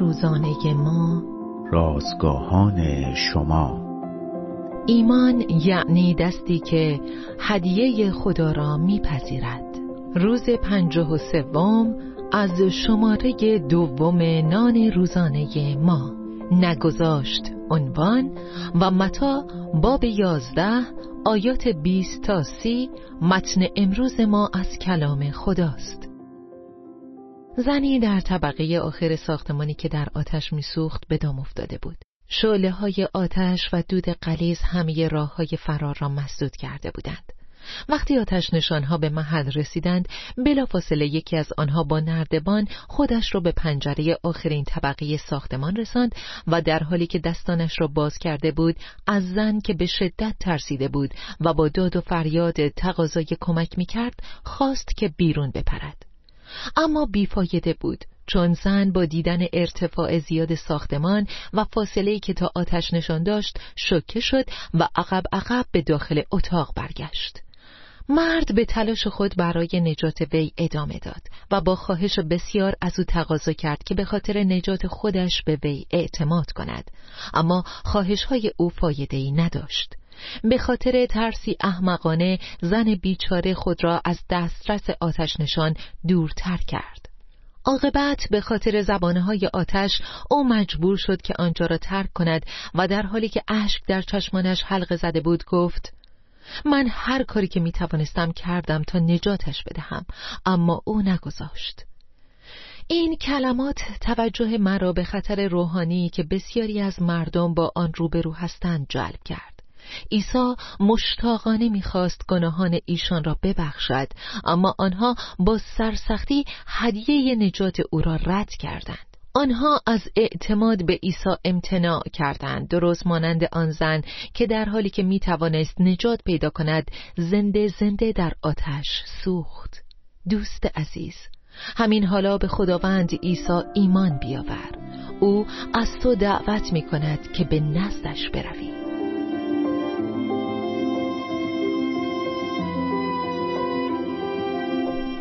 روزانه ما، رازگاهان شما. ایمان یعنی دستی که هدیه خدا را میپذیرد. روز 53 از شماره 2 نان روزانه ما. نگذاشت عنوان و متا باب 11 آیات 20 تا 30 متن امروز ما از کلام خداست. زنی در طبقه آخر ساختمانی که در آتش میسوخت به دام افتاده بود. شعله‌های آتش و دود غلیظ همه راه‌های فرار را مسدود کرده بودند. وقتی آتش نشانها به محل رسیدند، بلافاصله یکی از آنها با نردبان خودش را به پنجره آخرین طبقه ساختمان رساند و در حالی که دستانش را باز کرده بود، از زن که به شدت ترسیده بود و با داد و فریاد تقاضای کمک می‌کرد، خواست که بیرون بپرد. اما بیفایده بود، چون زن با دیدن ارتفاع زیاد ساختمان و فاصله‌ای که تا آتش نشان داشت شوکه شد و عقب عقب به داخل اتاق برگشت. مرد به تلاش خود برای نجات وی ادامه داد و با خواهش بسیار از او تقاضا کرد که به خاطر نجات خودش به وی اعتماد کند، اما خواهش‌های او فایده‌ای نداشت. به خاطر ترسی احمقانه، زن بیچاره خود را از دسترس آتش نشان دورتر کرد. عاقبت به خاطر زبانه‌های آتش او مجبور شد که آنجا را ترک کند و در حالی که اشک در چشمانش حلقه زده بود گفت: من هر کاری که می توانستم کردم تا نجاتش بدهم، اما او نگذاشت. این کلمات توجه مرا به خطر روحانی که بسیاری از مردم با آن روبرو هستند جلب کرد. عیسی مشتاقانه می‌خواست گناهان ایشان را ببخشد، اما آنها با سرسختی هدیه نجات او را رد کردند. آنها از اعتماد به عیسی امتناع کردند، درست مانند آن زن که در حالی که می‌توانست نجات پیدا کند، زنده زنده در آتش سوخت. دوست عزیز، همین حالا به خداوند عیسی ایمان بیاور. او از تو دعوت می‌کند که به نزدش بروی.